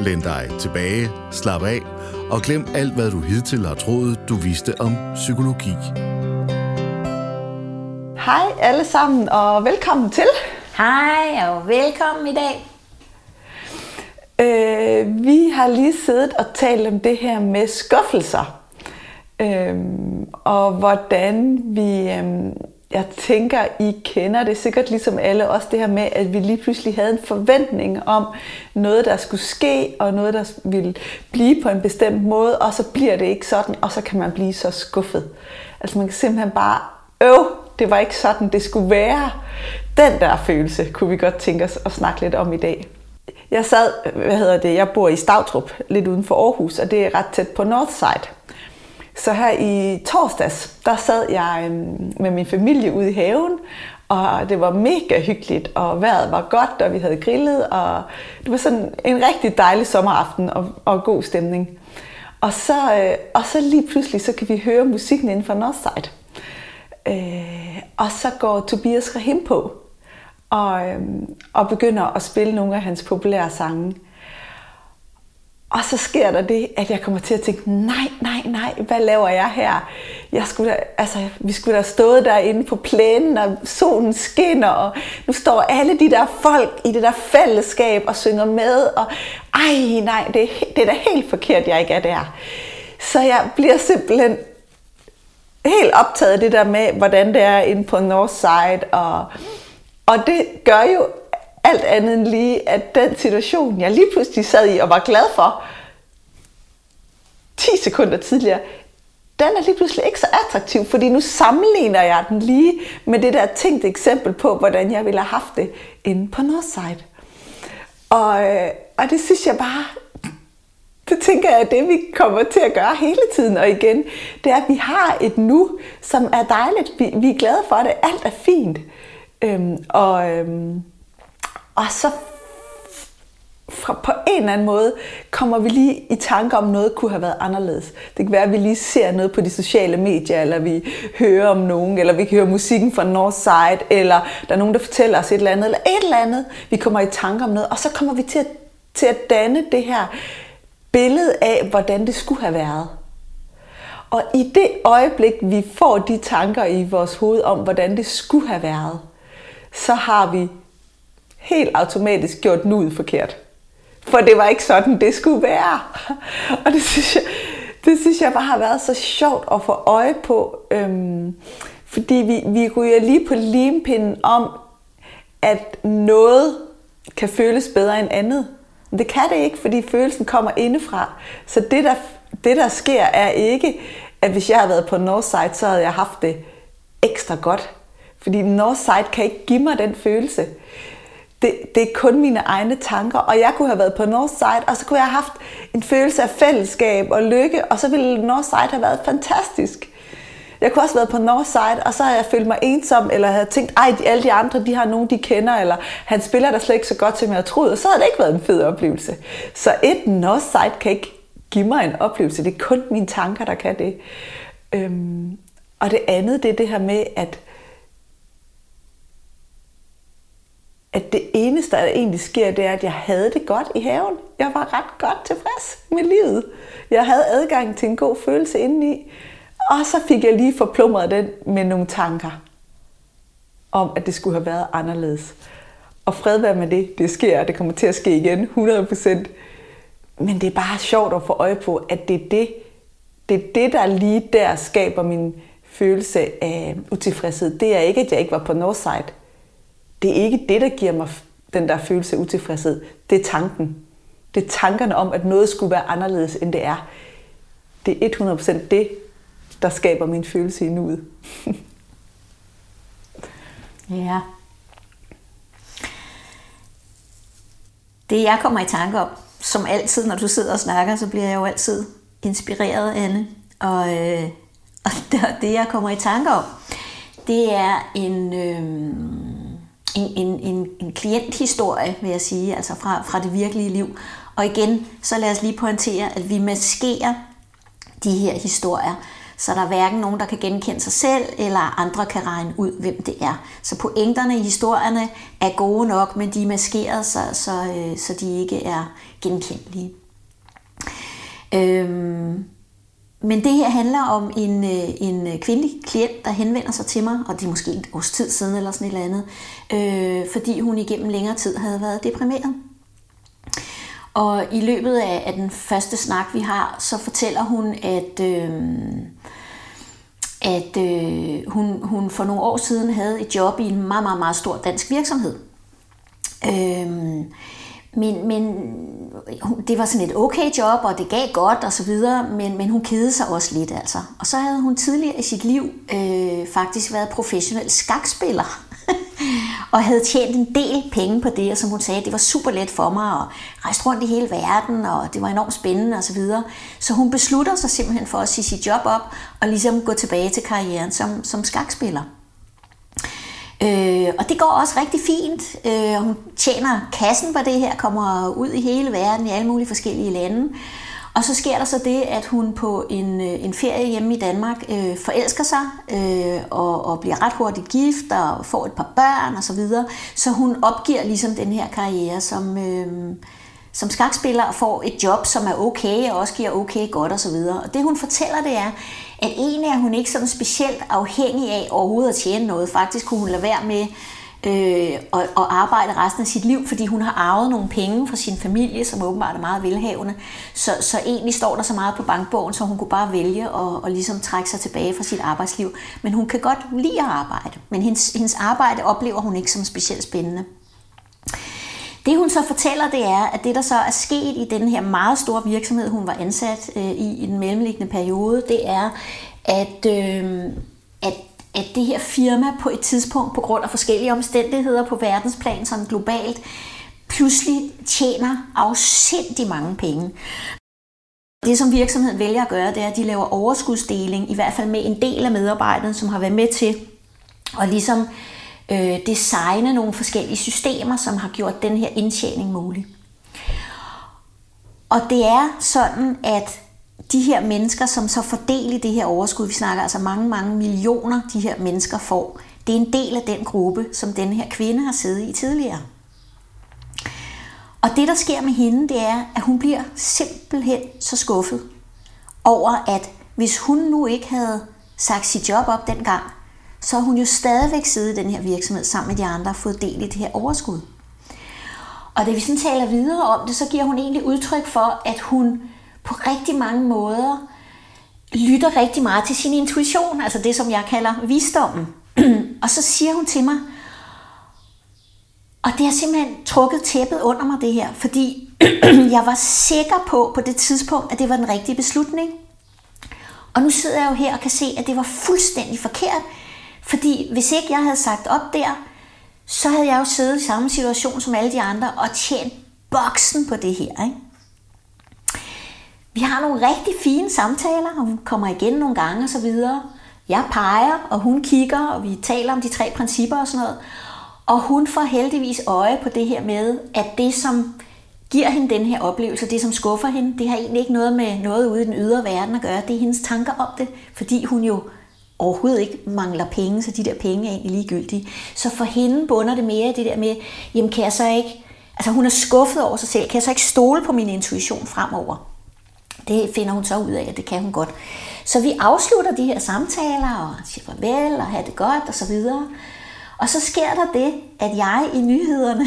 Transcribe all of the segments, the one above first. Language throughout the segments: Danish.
Læn dig tilbage, slap af og glem alt, hvad du hidtil har troet, du vidste om psykologi. Hej alle sammen og velkommen til. Hej og velkommen i dag. Vi har lige siddet og talt om det her med skuffelser. Og hvordan vi... Jeg tænker, I kender det sikkert ligesom alle også det her med, at vi lige pludselig havde en forventning om noget, der skulle ske, og noget, der ville blive på en bestemt måde, og så bliver det ikke sådan, og så kan man blive så skuffet. Altså man kan simpelthen bare, det var ikke sådan, det skulle være. Den der følelse kunne vi godt tænke os at snakke lidt om i dag. Jeg sad, jeg bor i Stavstrup, lidt uden for Aarhus, og det er ret tæt på Northside. Så her i torsdags, der sad jeg med min familie ude i haven, og det var mega hyggeligt, og vejret var godt, og vi havde grillet, og det var sådan en rigtig dejlig sommeraften og god stemning. Og så lige pludselig, så kan vi høre musikken inden for Northside. Og så går Tobias Rahim på, og begynder at spille nogle af hans populære sange. Og så sker der det, at jeg kommer til at tænke, nej, hvad laver jeg her? Vi skulle da have stået derinde på plænen, og solen skinner, og nu står alle de der folk i det der fællesskab og synger med, og det er da helt forkert, jeg ikke er der. Så jeg bliver simpelthen helt optaget af det der med, hvordan det er inde på Northside, og det gør jo, alt andet end lige, at den situation, jeg lige pludselig sad i og var glad for 10 sekunder tidligere, den er lige pludselig ikke så attraktiv, fordi nu sammenligner jeg den lige med det der tænkte eksempel på, hvordan jeg ville have haft det inde på Northside. Og det synes jeg bare, det tænker jeg, det vi kommer til at gøre hele tiden og igen, det er, at vi har et nu, som er dejligt. Vi er glade for det. Alt er fint. Og så på en eller anden måde kommer vi lige i tanke om, noget kunne have været anderledes. Det kan være, at vi lige ser noget på de sociale medier, eller vi hører om nogen, eller vi kan høre musikken fra Northside, eller der er nogen, der fortæller os et eller andet. Vi kommer i tanke om noget, og så kommer vi til at danne det her billede af, hvordan det skulle have været. Og i det øjeblik, vi får de tanker i vores hoved om, hvordan det skulle have været, så har vi helt automatisk gjort nuet forkert. For det var ikke sådan, det skulle være. Og det synes jeg bare har været så sjovt at få øje på. Fordi vi ryger lige på limpinden om, at noget kan føles bedre end andet. Men det kan det ikke, fordi følelsen kommer indefra. Så det der sker er ikke, at hvis jeg havde været på Northside, så havde jeg haft det ekstra godt. Fordi Northside kan ikke give mig den følelse. Det er kun mine egne tanker, og jeg kunne have været på Northside, og så kunne jeg have haft en følelse af fællesskab og lykke, og så ville Northside have været fantastisk. Jeg kunne også have været på Northside, og så havde jeg følt mig ensom, eller havde tænkt, alle de andre, de har nogen, de kender, eller han spiller der slet ikke så godt, som jeg havde troet, og så havde det ikke været en fed oplevelse. Så et Northside kan ikke give mig en oplevelse, det er kun mine tanker, der kan det. Og det andet, det er det her med, at det eneste, der egentlig sker, det er, at jeg havde det godt i haven. Jeg var ret godt tilfreds med livet. Jeg havde adgang til en god følelse indeni. Og så fik jeg lige forplumret den med nogle tanker om, at det skulle have været anderledes. Og fred være med det. Det sker, og det kommer til at ske igen 100%. Men det er bare sjovt at få øje på, at det er det, der lige der skaber min følelse af utilfredshed. Det er ikke, at jeg ikke var på Northside. Det er ikke det, der giver mig den der følelse af utilfredshed. Det er tanken. Det er tankerne om, at noget skulle være anderledes, end det er. Det er 100% det, der skaber min følelse i nuet. Ja. Det jeg kommer i tanke om, som altid, når du sidder og snakker, så bliver jeg jo altid inspireret, Anne. Og Og det, jeg kommer i tanke om, det er en klienthistorie, vil jeg sige, altså fra det virkelige liv. Og igen, så lad os lige pointere, at vi maskerer de her historier, så der er hverken nogen, der kan genkende sig selv, eller andre kan regne ud, hvem det er. Så pointerne i historierne er gode nok, men de er maskeret, så de ikke er genkendelige. Men det her handler om en kvindelig klient, der henvender sig til mig, og det er måske et års tid siden eller sådan et eller andet, fordi hun igennem længere tid havde været deprimeret. Og i løbet af den første snak, vi har, så fortæller hun, at hun for nogle år siden havde et job i en meget, meget, meget stor dansk virksomhed. Men det var sådan et okay job, og det gav godt og så videre, men hun kedede sig også lidt altså. Og så havde hun tidligere i sit liv faktisk været professionel skakspiller og havde tjent en del penge på det, og som hun sagde, det var super let for mig at rejse rundt i hele verden, og det var enormt spændende og så videre. Så hun beslutter sig simpelthen for at sige sit job op og ligesom gå tilbage til karrieren som skakspiller. Og det går også rigtig fint. Hun tjener kassen på det her, kommer ud i hele verden, i alle mulige forskellige lande. Og så sker der så det, at hun på en ferie hjemme i Danmark forelsker sig og bliver ret hurtigt gift og får et par børn og så videre. Så hun opgiver ligesom den her karriere som skakspiller og får et job, som er okay og også giver okay godt og så videre. Og det hun fortæller, det er, at egentlig er hun ikke sådan specielt afhængig af overhovedet at tjene noget. Faktisk kunne hun lade være med at arbejde resten af sit liv, fordi hun har arvet nogle penge fra sin familie, som åbenbart er meget velhavende. Så egentlig står der så meget på bankbogen, så hun kunne bare vælge at ligesom trække sig tilbage fra sit arbejdsliv. Men hun kan godt lide at arbejde, men hendes arbejde oplever hun ikke som specielt spændende. Det hun så fortæller, det er, at det der så er sket i den her meget store virksomhed, hun var ansat i den mellemliggende periode, det er, at det her firma på et tidspunkt, på grund af forskellige omstændigheder på verdensplan, sådan globalt, pludselig tjener afsindig mange penge. Det, som virksomheden vælger at gøre, det er, at de laver overskudsdeling, i hvert fald med en del af medarbejderne, som har været med til at ligesom designe nogle forskellige systemer, som har gjort den her indtjening mulig. Og det er sådan, at de her mennesker, som så får del i det her overskud, vi snakker altså mange, mange millioner, de her mennesker får, det er en del af den gruppe, som den her kvinde har siddet i tidligere. Og det, der sker med hende, det er, at hun bliver simpelthen så skuffet over, at hvis hun nu ikke havde sagt sit job op dengang, så har hun jo stadigvæk siddet i den her virksomhed sammen med de andre og fået del i det her overskud. Og da vi sådan taler videre om det, så giver hun egentlig udtryk for, at hun på rigtig mange måder lytter rigtig meget til sin intuition, altså det, som jeg kalder visdommen. Og så siger hun til mig, og det har simpelthen trukket tæppet under mig det her, fordi jeg var sikker på det tidspunkt, at det var den rigtige beslutning. Og nu sidder jeg jo her og kan se, at det var fuldstændig forkert, fordi hvis ikke jeg havde sagt op der, så havde jeg jo siddet i samme situation som alle de andre og tjent boksen på det her, ikke? Vi har nogle rigtig fine samtaler, og hun kommer igen nogle gange og så videre. Jeg peger, og hun kigger, og vi taler om de tre principper og sådan noget. Og hun får heldigvis øje på det her med, at det, som giver hende den her oplevelse, det, som skuffer hende, det har egentlig ikke noget med noget ude i den ydre verden at gøre. Det er hendes tanker om det, fordi hun jo overhovedet ikke mangler penge, så de der penge er egentlig ligegyldige. Så for hende bunder det mere det der med, jamen kan jeg så ikke, altså hun er skuffet over sig selv, kan jeg så ikke stole på min intuition fremover? Det finder hun så ud af, at det kan hun godt. Så vi afslutter de her samtaler, og siger farvel, og have det godt, og så videre. Og så sker der det, at jeg i nyhederne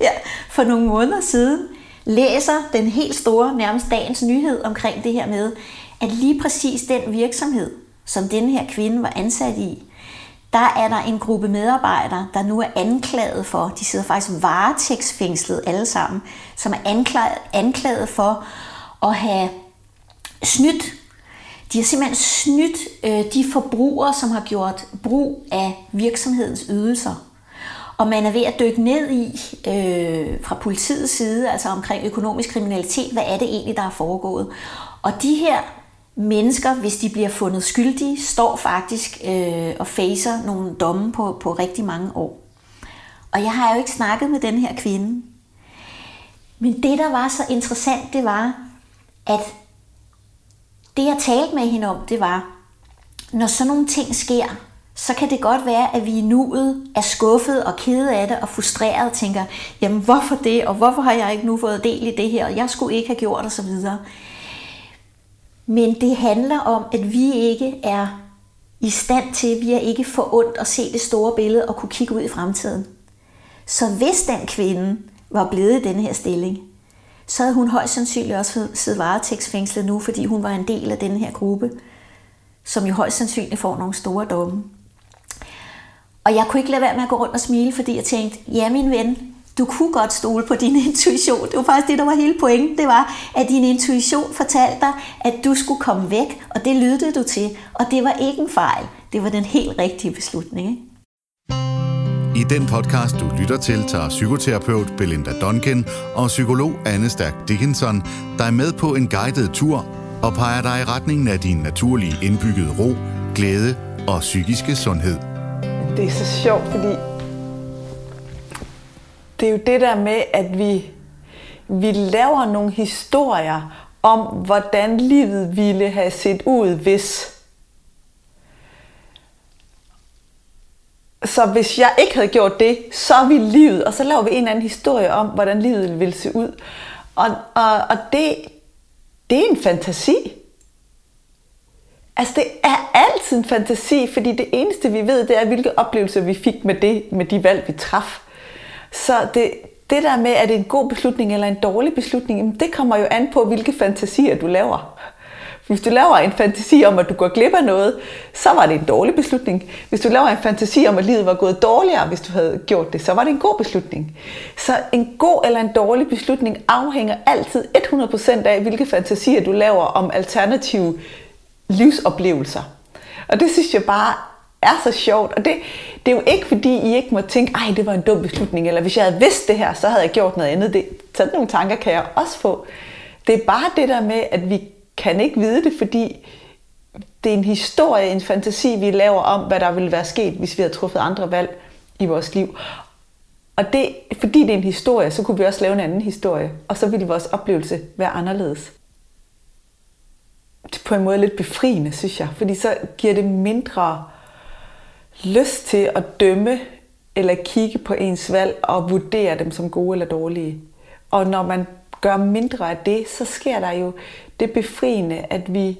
her for nogle måneder siden, læser den helt store, nærmest dagens nyhed omkring det her med, at lige præcis den virksomhed, som denne her kvinde var ansat i, der er der en gruppe medarbejdere, der nu er anklaget for, de sidder faktisk varetægtsfængslet alle sammen, som er anklaget for at have snydt. De har simpelthen snydt de forbrugere, som har gjort brug af virksomhedens ydelser. Og man er ved at dykke ned i fra politiets side, altså omkring økonomisk kriminalitet, hvad er det egentlig, der er foregået. Og de her mennesker, hvis de bliver fundet skyldige, står faktisk og facer nogle domme på rigtig mange år. Og jeg har jo ikke snakket med den her kvinde. Men det, der var så interessant, det var, at det, jeg talte med hende om, det var, når sådan nogle ting sker, så kan det godt være, at vi i nuet er skuffet og kede af det og frustreret og tænker, jamen hvorfor det, og hvorfor har jeg ikke nu fået del i det her, og jeg skulle ikke have gjort osv. Men det handler om, at vi ikke er i stand til, vi er ikke forundt at se det store billede og kunne kigge ud i fremtiden. Så hvis den kvinde var blevet i den her stilling, så havde hun højst sandsynligt også siddet varetægtsfængslet nu, fordi hun var en del af den her gruppe, som jo højst sandsynligt får nogle store domme. Og jeg kunne ikke lade være med at gå rundt og smile, fordi jeg tænkte, ja min ven, du kunne godt stole på din intuition. Det var faktisk det, der var hele pointen. Det var, at din intuition fortalte dig, at du skulle komme væk, og det lyttede du til. Og det var ikke en fejl. Det var den helt rigtige beslutning, ikke? I den podcast, du lytter til, tager psykoterapeut Belinda Donkin og psykolog Anne Stærk Dickenson dig med på en guided tur og peger dig i retningen af din naturlige indbyggede ro, glæde og psykiske sundhed. Det er så sjovt, fordi det er jo det der med, at vi laver nogle historier om, hvordan livet ville have set ud, hvis... Så hvis jeg ikke havde gjort det, så ville livet, og så laver vi en eller anden historie om, hvordan livet ville se ud. Og det er en fantasi. Altså det er altid en fantasi, fordi det eneste vi ved, det er, hvilke oplevelser vi fik med de valg vi traf. Så det der med, er det en god beslutning eller en dårlig beslutning, det kommer jo an på, hvilke fantasier du laver. Hvis du laver en fantasi om, at du går glip af noget, så var det en dårlig beslutning. Hvis du laver en fantasi om, at livet var gået dårligere, hvis du havde gjort det, så var det en god beslutning. Så en god eller en dårlig beslutning afhænger altid 100% af, hvilke fantasier du laver om alternative livsoplevelser. Og det synes jeg bare er så sjovt. Og det er jo ikke, fordi I ikke må tænke, ej, det var en dum beslutning, eller hvis jeg havde vidst det her, så havde jeg gjort noget andet. Sådan nogle tanker kan jeg også få. Det er bare det der med, at vi kan ikke vide det, fordi det er en historie, en fantasi, vi laver om, hvad der ville være sket, hvis vi havde truffet andre valg i vores liv. Og det, fordi det er en historie, så kunne vi også lave en anden historie, og så ville vores oplevelse være anderledes. Det er på en måde lidt befriende, synes jeg, fordi så giver det mindre lyst til at dømme eller kigge på ens valg og vurdere dem som gode eller dårlige. Og når man gør mindre af det, så sker der jo det befriende, at vi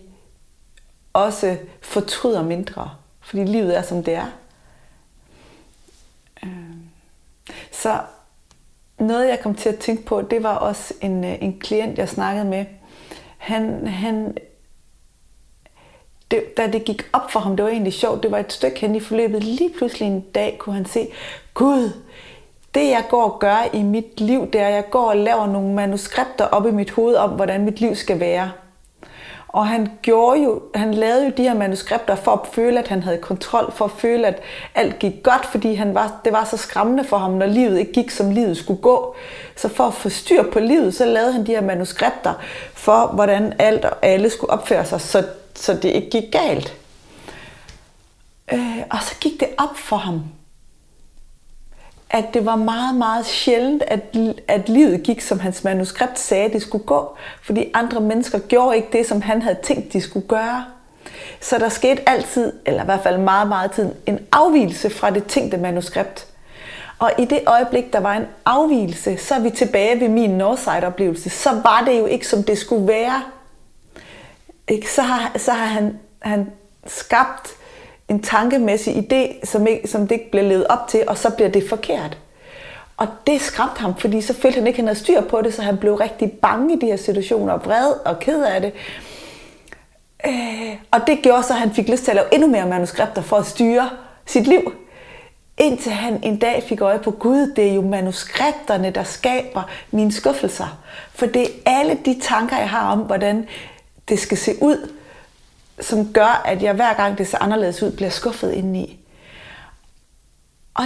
også fortryder mindre, fordi livet er, som det er. Så noget, jeg kom til at tænke på, det var også en klient, jeg snakkede med. Da det gik op for ham, det var egentlig sjovt, det var et stykke hen i forløbet, lige pludselig en dag kunne han se, Gud, det jeg går og gør i mit liv, det er, at jeg går og laver nogle manuskripter op i mit hoved om, hvordan mit liv skal være. Og han lavede jo de her manuskripter for at føle, at han havde kontrol, for at føle, at alt gik godt, fordi det var så skræmmende for ham, når livet ikke gik, som livet skulle gå. Så for at få styr på livet, så lavede han de her manuskripter for, hvordan alt og alle skulle opføre sig, så det ikke gik galt. Og så gik det op for ham, at det var meget, meget sjældent, at livet gik, som hans manuskript sagde, det skulle gå. Fordi andre mennesker gjorde ikke det, som han havde tænkt, de skulle gøre. Så der skete altid, eller i hvert fald meget, meget tid, en afvigelse fra det tænkte manuskript. Og i det øjeblik, der var en afvigelse, så er vi tilbage ved min Northside-oplevelse. Så var det jo ikke, som det skulle være. Ikke? Så har han skabt en tankemæssig idé, som det ikke bliver levet op til, og så bliver det forkert. Og det skræmte ham, fordi så følte han ikke, at han havde styr på det, så han blev rigtig bange i de her situationer, og vred og ked af det. Og det gjorde så, at han fik lyst til at lave endnu mere manuskripter for at styre sit liv. Indtil han en dag fik øje på, Gud, det er jo manuskripterne, der skaber mine skuffelser. For det er alle de tanker, jeg har om, hvordan det skal se ud, som gør, at jeg hver gang det ser anderledes ud, bliver skuffet indeni. Og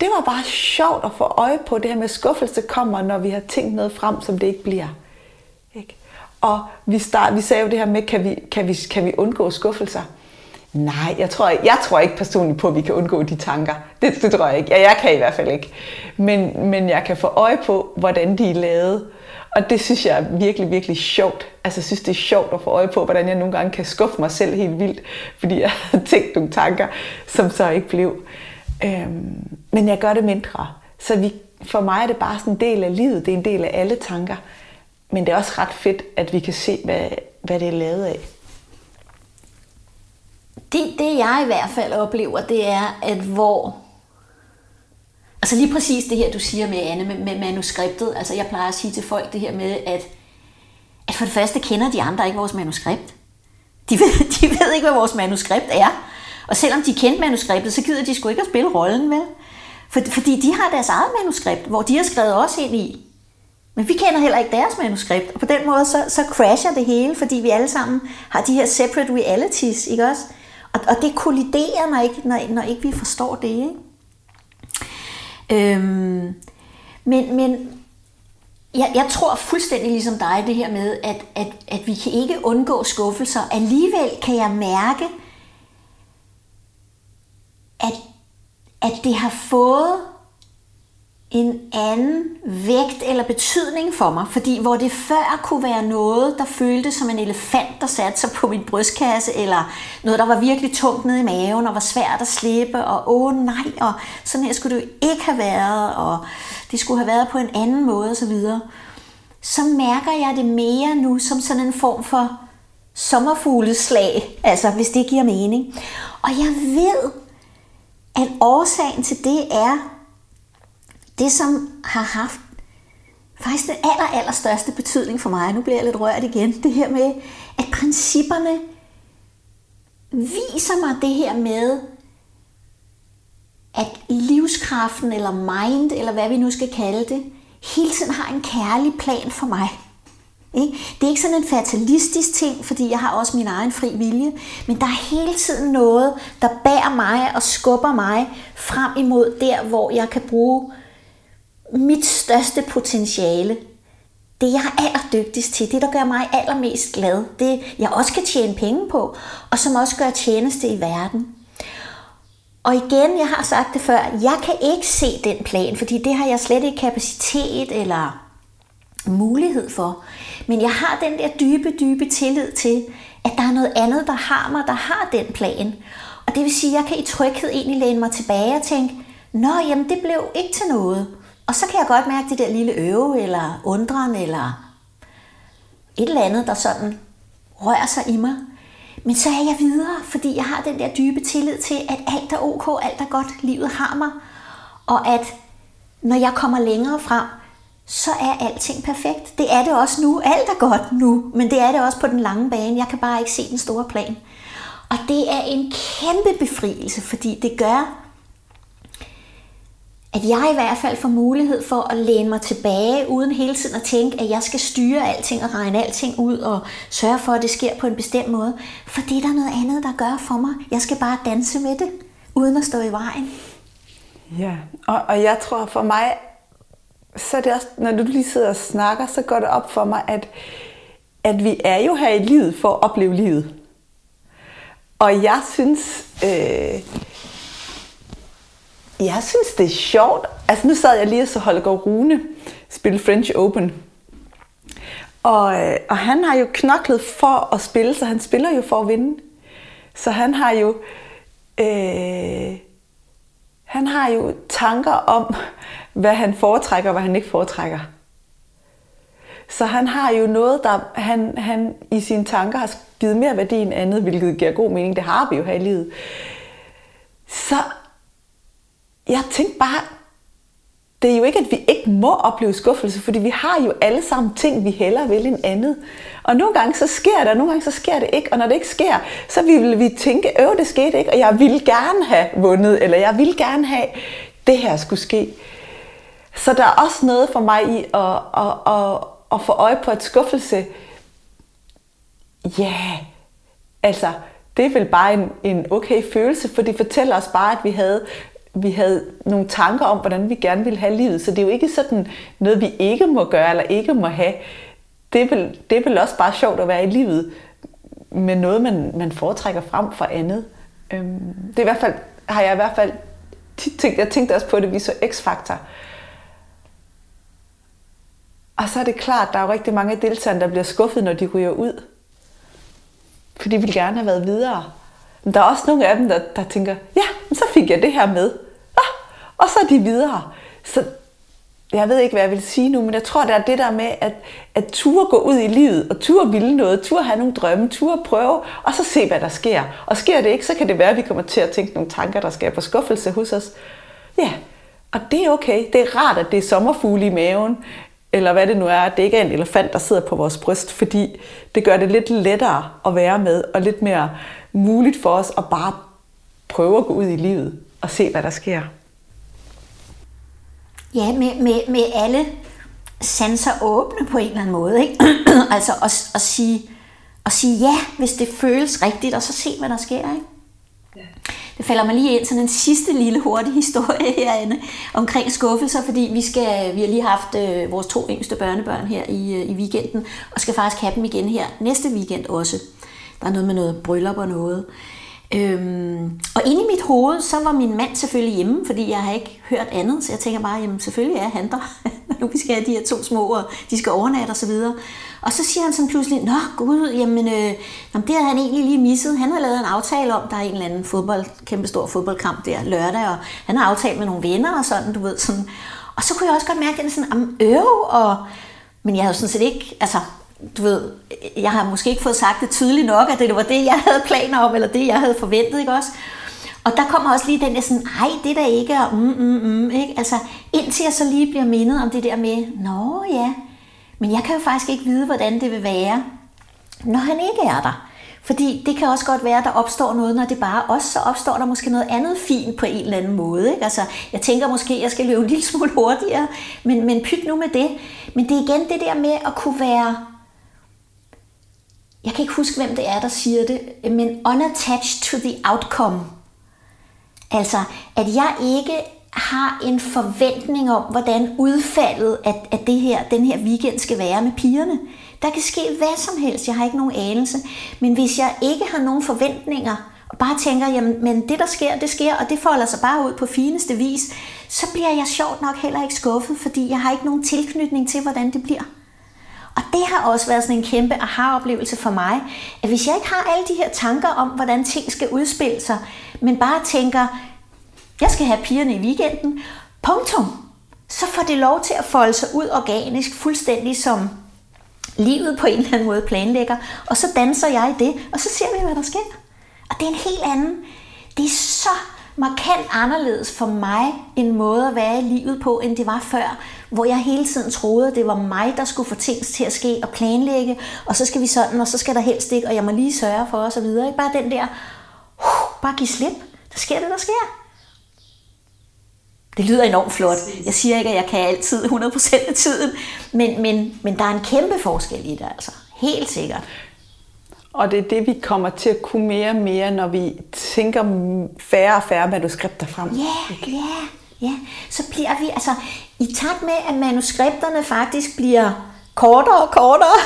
det var bare sjovt at få øje på, det her med skuffelse kommer, når vi har tænkt noget frem, som det ikke bliver. Ikke? Og vi sagde jo det her med, kan vi undgå skuffelser? Nej, jeg tror ikke personligt på, at vi kan undgå de tanker. Det tror jeg ikke. Ja, jeg kan i hvert fald ikke. Men jeg kan få øje på, hvordan de er lavet. Og det synes jeg er virkelig, virkelig sjovt. Altså, jeg synes, det er sjovt at få øje på, hvordan jeg nogle gange kan skuffe mig selv helt vildt, fordi jeg har tænkt nogle tanker, som så ikke blev. Men jeg gør det mindre. Så for mig er det bare sådan en del af livet. Det er en del af alle tanker. Men det er også ret fedt, at vi kan se, hvad det er lavet af. Det jeg i hvert fald oplever, det er, at hvor... Altså lige præcis det her, du siger med Anne, med manuskriptet. Altså jeg plejer at sige til folk det her med, at for det første kender de andre ikke vores manuskript. De ved ikke, hvad vores manuskript er. Og selvom de kendte manuskriptet, så gider de sgu ikke at spille rollen, vel? Fordi de har deres eget manuskript, hvor de har skrevet os ind i. Men vi kender heller ikke deres manuskript. Og på den måde, så crasher det hele, fordi vi alle sammen har de her separate realities, ikke også? Og det kolliderer, når ikke vi forstår det, ikke? Men jeg tror fuldstændig ligesom dig det her med, at vi kan ikke undgå skuffelser. Alligevel kan jeg mærke, at det har fået en anden vægt eller betydning for mig. Fordi hvor det før kunne være noget, der føltes som en elefant, der satte sig på min brystkasse, eller noget, der var virkelig tungt nede i maven, og var svært at slippe, og nej, og sådan her skulle det jo ikke have været, og det skulle have været på en anden måde, osv. Så mærker jeg det mere nu som sådan en form for sommerfugleslag, altså hvis det giver mening. Og jeg ved, at årsagen til det er, det, som har haft faktisk den allerstørste betydning for mig, nu bliver jeg lidt rørt igen, det her med, at principperne viser mig det her med, at livskraften, eller mind, eller hvad vi nu skal kalde det, hele tiden har en kærlig plan for mig. Det er ikke sådan en fatalistisk ting, fordi jeg har også min egen fri vilje, men der er hele tiden noget, der bærer mig og skubber mig frem imod der, hvor jeg kan bruge mit største potentiale, det jeg er allerdygtigst til, det der gør mig allermest glad, det jeg også kan tjene penge på, og som også gør tjeneste i verden. Og igen, jeg har sagt det før, jeg kan ikke se den plan, fordi det har jeg slet ikke kapacitet eller mulighed for. Men jeg har den der dybe, dybe tillid til, at der er noget andet, der har mig, der har den plan. Og det vil sige, at jeg kan i tryghed egentlig læne mig tilbage og tænke, nå, jamen det blev ikke til noget. Og så kan jeg godt mærke det der lille øve, eller undren, eller et eller andet, der sådan rører sig i mig. Men så er jeg videre, fordi jeg har den der dybe tillid til, at alt er ok, alt er godt, livet har mig. Og at når jeg kommer længere frem, så er alting perfekt. Det er det også nu. Alt er godt nu, men det er det også på den lange bane. Jeg kan bare ikke se den store plan. Og det er en kæmpe befrielse, fordi det gør, at jeg i hvert fald får mulighed for at læne mig tilbage, uden hele tiden at tænke, at jeg skal styre alting og regne alting ud og sørge for, at det sker på en bestemt måde. For det er der noget andet, der gør for mig. Jeg skal bare danse med det, uden at stå i vejen. Ja, og jeg tror for mig, så er det også, når du lige sidder og snakker, så går det op for mig, at vi er jo her i livet for at opleve livet. Og jeg synes... Jeg synes, det er sjovt. Altså, nu sad jeg lige og så Holger Rune spille French Open. Og han har jo knoklet for at spille, så han spiller jo for at vinde. Så han har jo... han har jo tanker om, hvad han foretrækker og hvad han ikke foretrækker. Så han har jo noget, der han i sine tanker har givet mere værdi end andet, hvilket giver god mening. Det har vi jo her i livet. Så... Jeg tænkte bare, det er jo ikke, at vi ikke må opleve skuffelse, fordi vi har jo alle sammen ting, vi hellere vil end andet. Og nogle gange så sker det, og nogle gange så sker det ikke. Og når det ikke sker, så vil vi tænke, det skete ikke, og jeg ville gerne have vundet, eller jeg ville gerne have, det her skulle ske. Så der er også noget for mig i at få øje på et skuffelse. Ja, altså, det er vel bare en okay følelse, for det fortæller os bare, at vi havde nogle tanker om, hvordan vi gerne ville have livet. Så det er jo ikke sådan noget, vi ikke må gøre eller ikke må have. det er vel også bare sjovt at være i livet med noget, man foretrækker frem for andet. Det er i hvert fald, har jeg i hvert fald tit tænkt, jeg tænkte også på det, vi så X-faktor. Og så er det klart, der er jo rigtig mange af deltagerne, der bliver skuffet, når de ryger ud. Fordi de ville gerne have været videre. Men der er også nogle af dem, der tænker, ja, så fik jeg det her med. Og så er de videre. Så jeg ved ikke, hvad jeg vil sige nu, men jeg tror, der er det der med, at ture gå ud i livet, og ture ville noget, ture have nogle drømme, ture prøve, og så se, hvad der sker. Og sker det ikke, så kan det være, at vi kommer til at tænke nogle tanker, der skaber skuffelse hos os. Ja, og det er okay. Det er rart, at det er sommerfugle i maven, eller hvad det nu er, at det ikke er en elefant, der sidder på vores bryst, fordi det gør det lidt lettere at være med, og lidt mere muligt for os at bare prøve at gå ud i livet og se, hvad der sker. Ja, med alle sanser åbne på en eller anden måde, ikke? Altså at sige ja, hvis det føles rigtigt, og så se, hvad der sker, ikke? Ja. Det falder mig lige ind sådan en sidste lille hurtig historie herinde omkring skuffelser, fordi vi har lige haft vores 2 yngste børnebørn her i weekenden, og skal faktisk have dem igen her næste weekend også. Der er noget med noget bryllup og noget. Og inde i mit hoved, så var min mand selvfølgelig hjemme, fordi jeg har ikke hørt andet, så jeg tænker bare, jamen selvfølgelig er han der. Nu skal jeg de her 2 små, og de skal overnatte og så videre. Og så siger han sådan pludselig, nå gud, jamen det havde han egentlig lige misset. Han har lavet en aftale om, der er en eller anden kæmpestor fodboldkamp der lørdag, og han har aftalt med nogle venner og sådan, du ved sådan. Og så kunne jeg også godt mærke, at det sådan, men jeg havde sådan set ikke, altså... Du ved, jeg har måske ikke fået sagt det tydeligt nok, at det var det, jeg havde planer om, eller det, jeg havde forventet, ikke også? Og der kommer også lige den der sådan, ej, det der ikke er, ikke? Altså, indtil jeg så lige bliver mindet om det der med, nå ja, men jeg kan jo faktisk ikke vide, hvordan det vil være, når han ikke er der. Fordi det kan også godt være, at der opstår noget, når det bare er os, så opstår der måske noget andet fint på en eller anden måde, ikke? Altså, jeg tænker måske, at jeg skal løbe en lille smule hurtigere, men pyt nu med det. Men det er igen det der med at kunne være... Jeg kan ikke huske, hvem det er, der siger det, men unattached to the outcome. Altså, at jeg ikke har en forventning om, hvordan udfaldet af det her, den her weekend skal være med pigerne. Der kan ske hvad som helst, jeg har ikke nogen anelse. Men hvis jeg ikke har nogen forventninger, og bare tænker, jamen men det der sker, det sker, og det folder sig bare ud på fineste vis, så bliver jeg sjovt nok heller ikke skuffet, fordi jeg har ikke nogen tilknytning til, hvordan det bliver. Og det har også været sådan en kæmpe aha-oplevelse for mig, at hvis jeg ikke har alle de her tanker om, hvordan ting skal udspille sig, men bare tænker, jeg skal have pigerne i weekenden, punktum, så får det lov til at folde sig ud organisk, fuldstændig som livet på en eller anden måde planlægger, og så danser jeg i det, og så ser vi, hvad der sker. Og det er en helt anden, det er så markant anderledes for mig en måde at være i livet på, end det var før, hvor jeg hele tiden troede, at det var mig, der skulle få ting til at ske og planlægge, og så skal vi sådan, og så skal der helst ikke, og jeg må lige sørge for og så videre. Ikke bare den der, bare give slip. Der sker det, der sker. Det lyder enormt flot. Jeg siger ikke, at jeg kan altid 100% af tiden, men der er en kæmpe forskel i det, altså. Helt sikkert. Og det er det, vi kommer til at kunne mere og mere, når vi tænker færre og færre manuskripter frem. Ja. Så bliver vi, altså i takt med, at manuskripterne faktisk bliver kortere og kortere,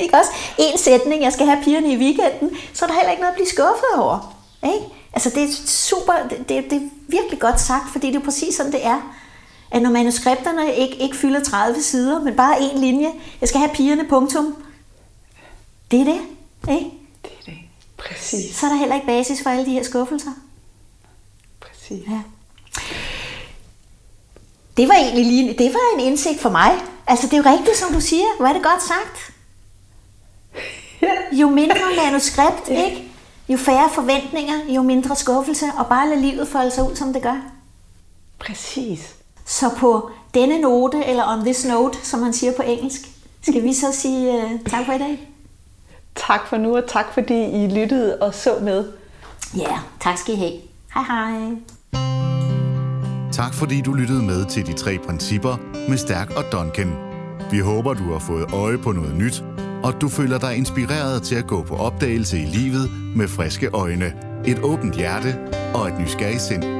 ikke også? En sætning, jeg skal have pigerne i weekenden, så er der heller ikke noget at blive skuffet over, ikke? Altså det er super, det er virkelig godt sagt, fordi det er præcis sådan, det er. At når manuskripterne ikke fylder 30 sider, men bare en linje, jeg skal have pigerne, punktum. Det er det. Ikke? Det er det. Præcis. Så er der heller ikke basis for alle de her skuffelser. Præcis. Ja. Det var egentlig lige, det var en indsigt for mig. Altså det er jo rigtigt, som du siger. Hvor er det godt sagt? Jo mindre manuskript, ikke? Jo færre forventninger, jo mindre skuffelse, og bare lade livet folde sig ud, som det gør. Præcis. Så på denne note, eller on this note, som man siger på engelsk, skal vi så sige tak for i dag? Tak for nu, og tak fordi I lyttede og så med. Ja, tak skal I have. Hej hej. Tak fordi du lyttede med til De Tre Principper med Stærk og Donkin. Vi håber, du har fået øje på noget nyt, og du føler dig inspireret til at gå på opdagelse i livet med friske øjne, et åbent hjerte og et nysgerrigt sind.